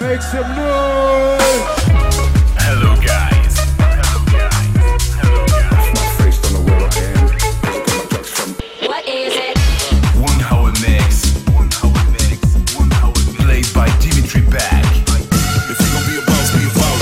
Make some noise! Hello, guys. Hello, guys. Hello, guys. My face on the wall I am. From... What is it? 1 hour mix. 1 hour mix. 1 hour mix. Played by Dimitri Back. If you gon' be a boss, be a boss.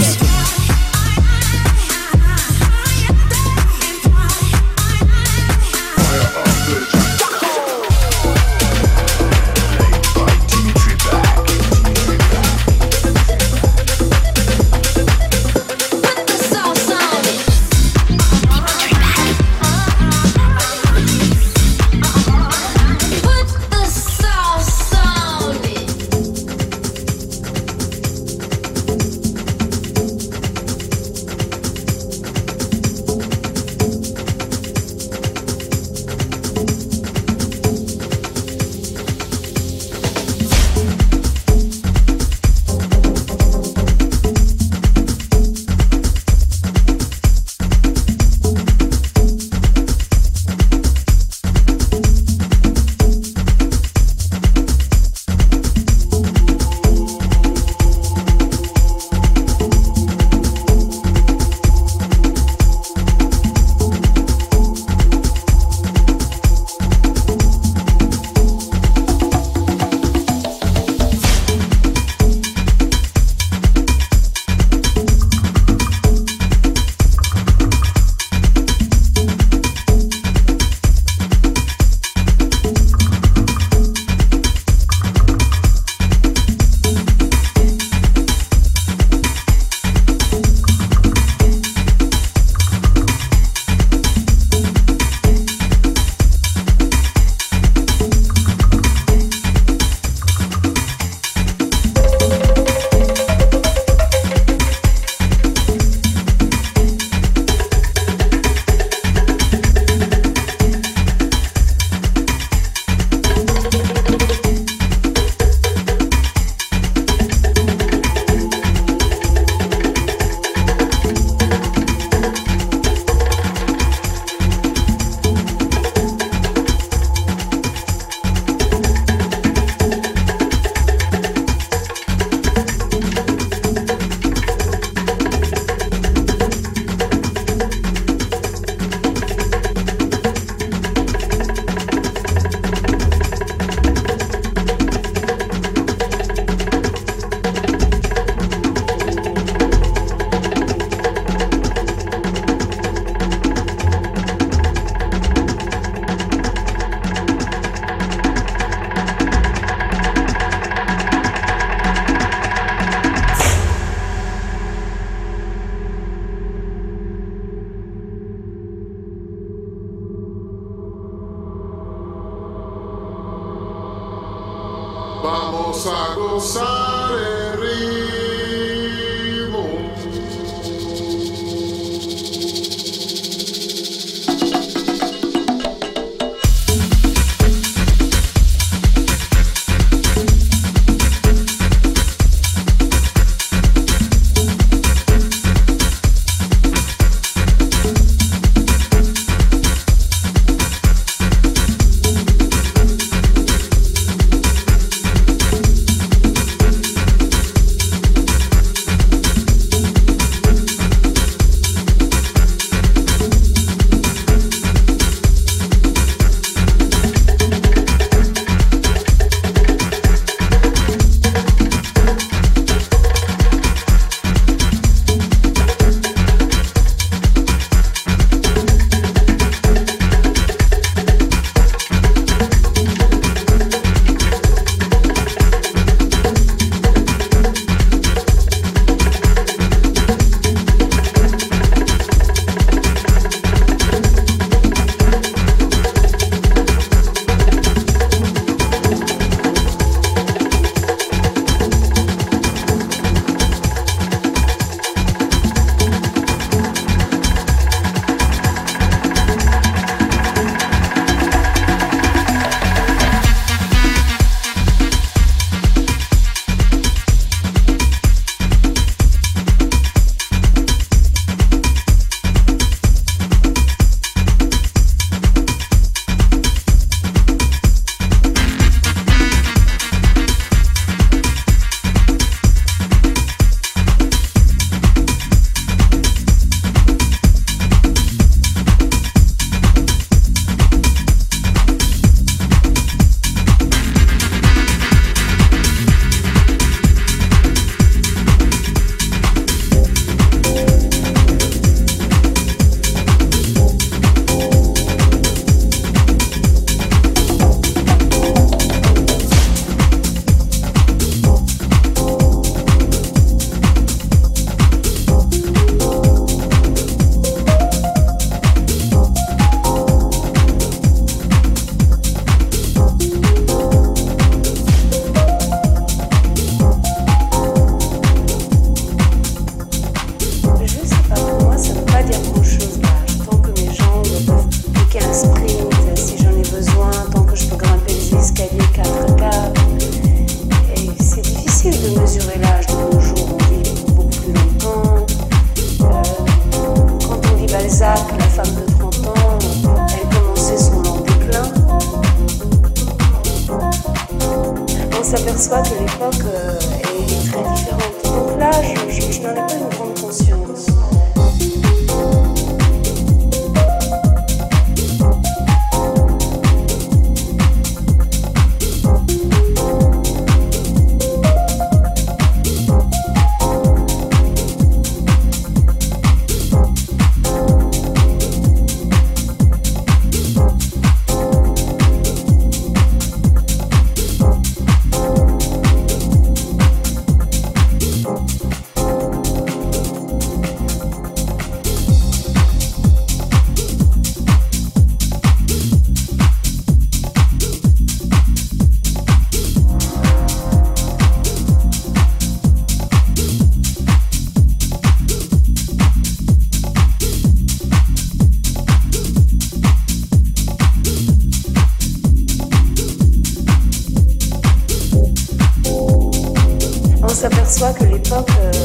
Fire up, Because, you know, I didn't start off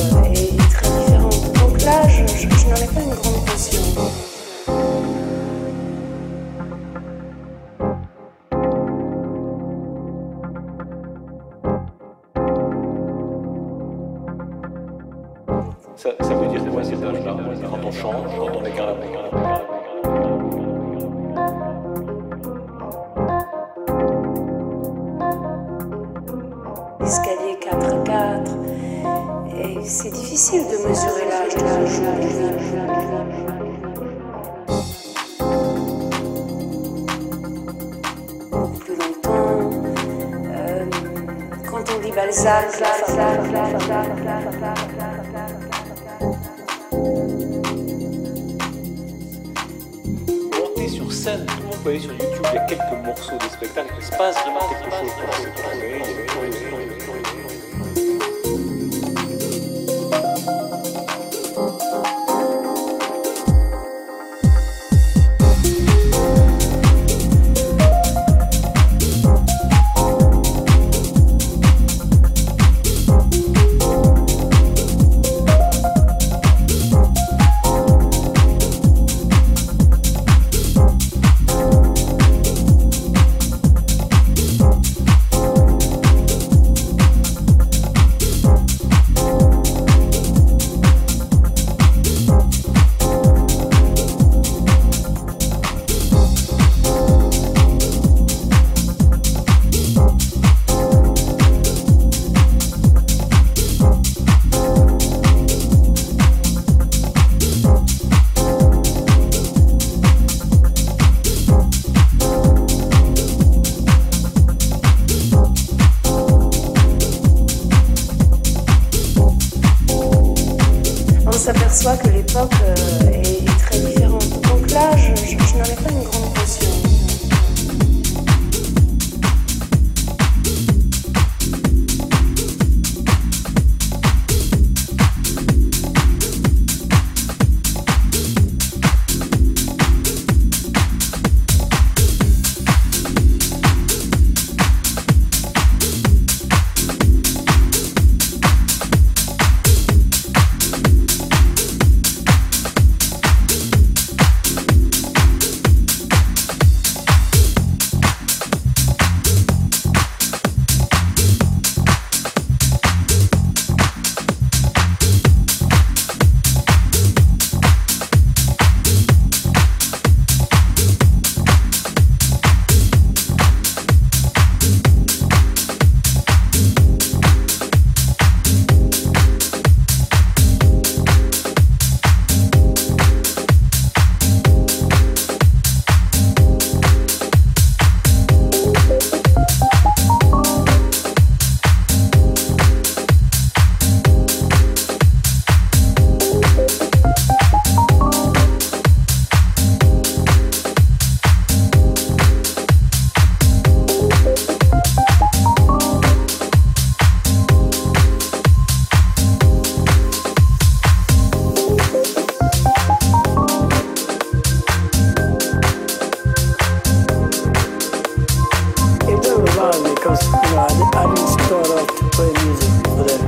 to play music for that.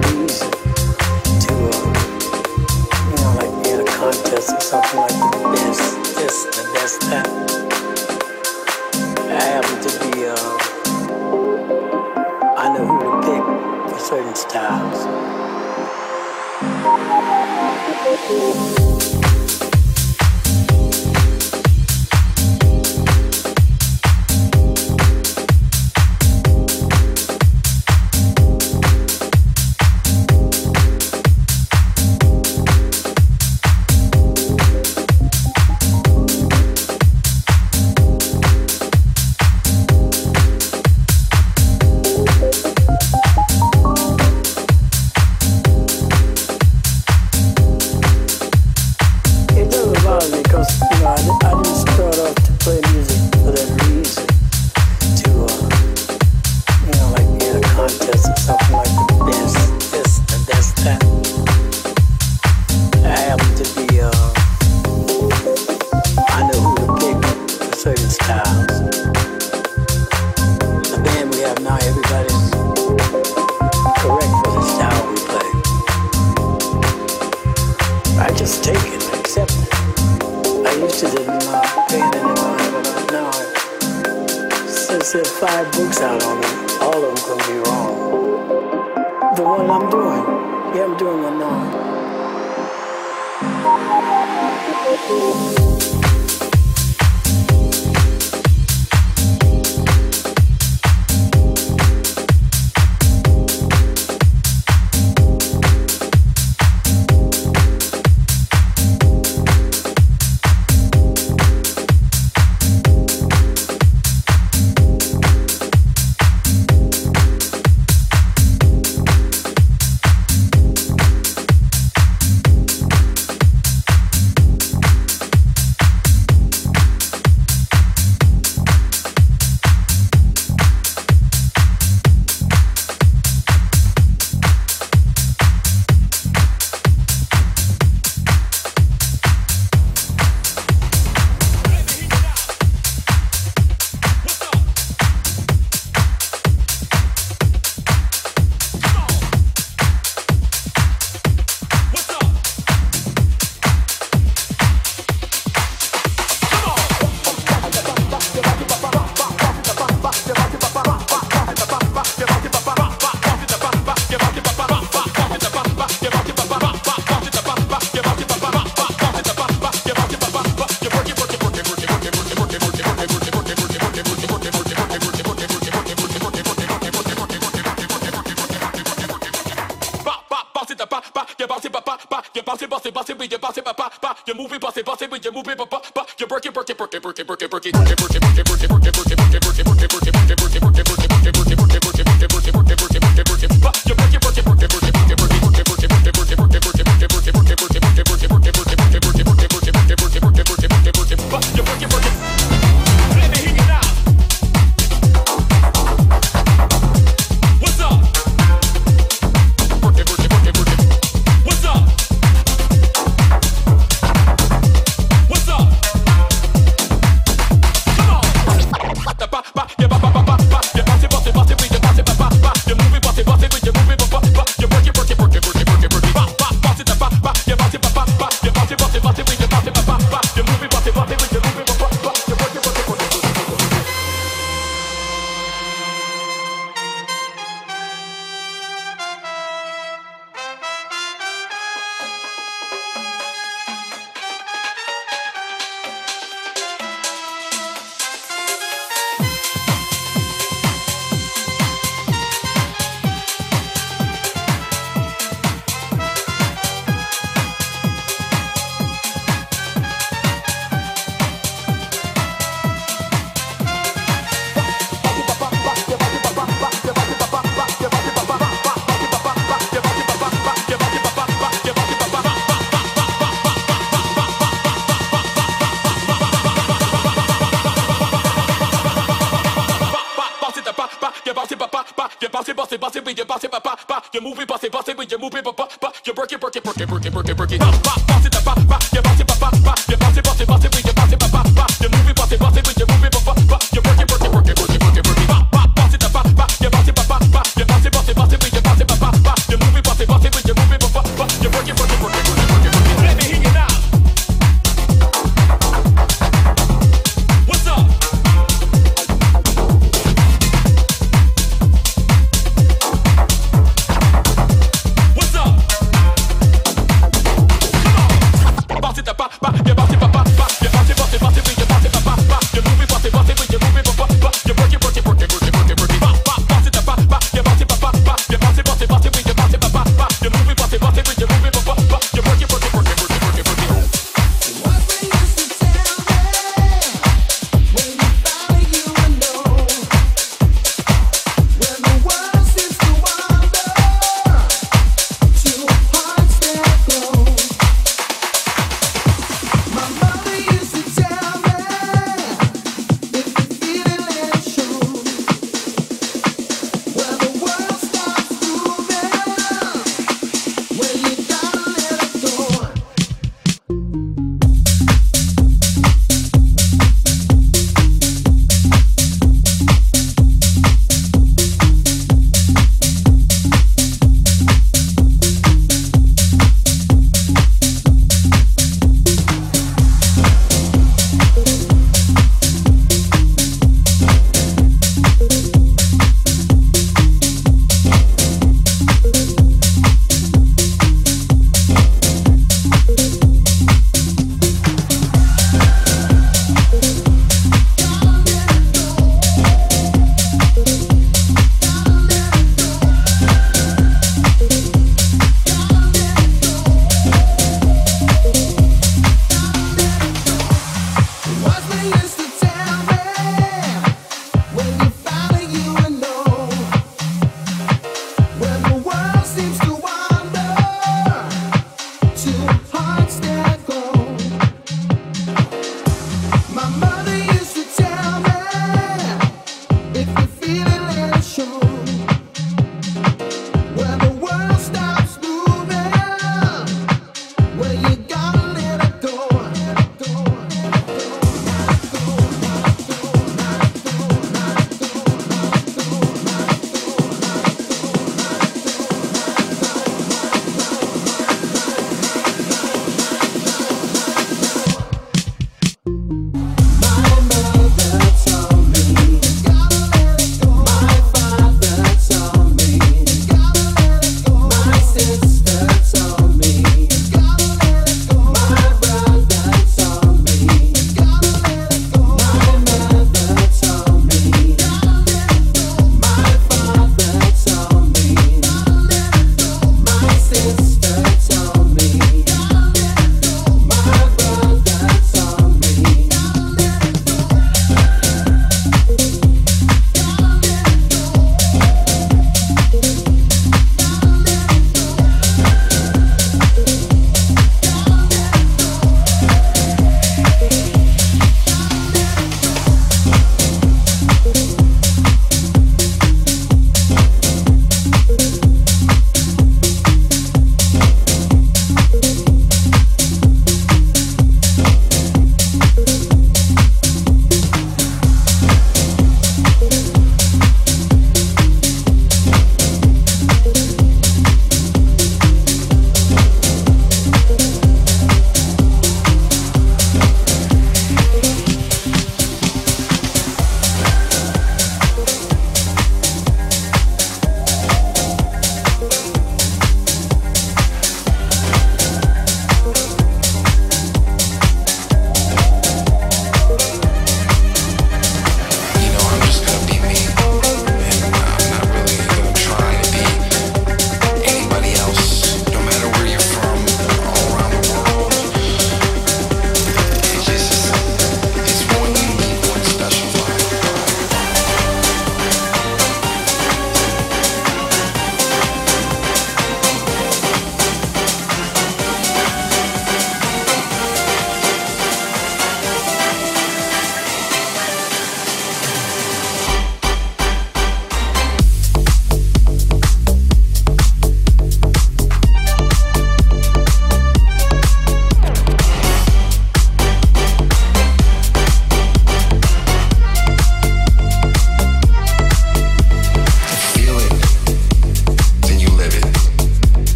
something like this and that's that. I happen to be, I know who to pick for certain styles.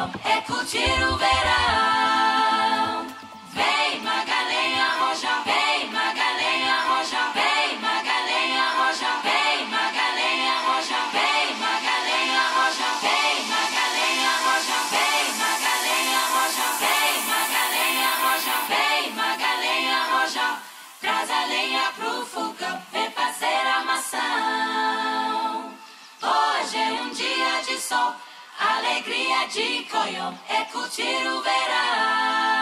verão, é curtir o verão. Vem Magalhães Arroja, vem Magalhães Arroja, vem Magalhães Arroja, vem Magalhães Arroja, vem Magalhães Arroja, vem Magalhães Arroja, vem Magalhães Arroja, vem Magalhães Arroja, vem Magalhães Arroja. Traz a lenha pro fogão, vem fazer a maçã. Hoje é um dia de sol. Alegria de Coió é curtir o verão.